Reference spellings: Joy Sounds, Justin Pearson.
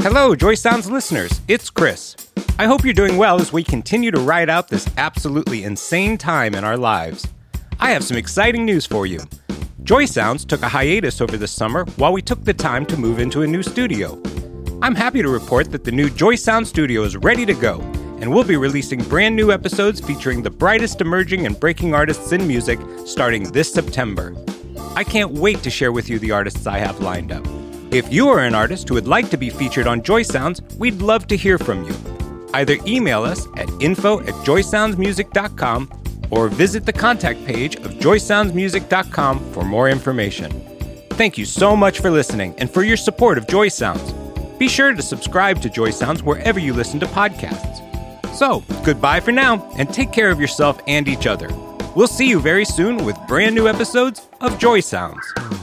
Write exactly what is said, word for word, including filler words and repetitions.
Hello, Joy Sounds listeners. It's Chris. I hope you're doing well as we continue to ride out this absolutely insane time in our lives. I have some exciting news for you. Joy Sounds took a hiatus over the summer while we took the time to move into a new studio. I'm happy to report that the new Joy Sound studio is ready to go, and we'll be releasing brand new episodes featuring the brightest emerging and breaking artists in music starting this September. I can't wait to share with you the artists I have lined up. If you are an artist who would like to be featured on Joy Sounds, we'd love to hear from you. Either email us at info at joy sounds music dot com or visit the contact page of joy sounds music dot com for more information. Thank you so much for listening and for your support of Joy Sounds. Be sure to subscribe to Joy Sounds wherever you listen to podcasts. So, goodbye for now, and take care of yourself and each other. We'll see you very soon with brand new episodes of Joy Sounds.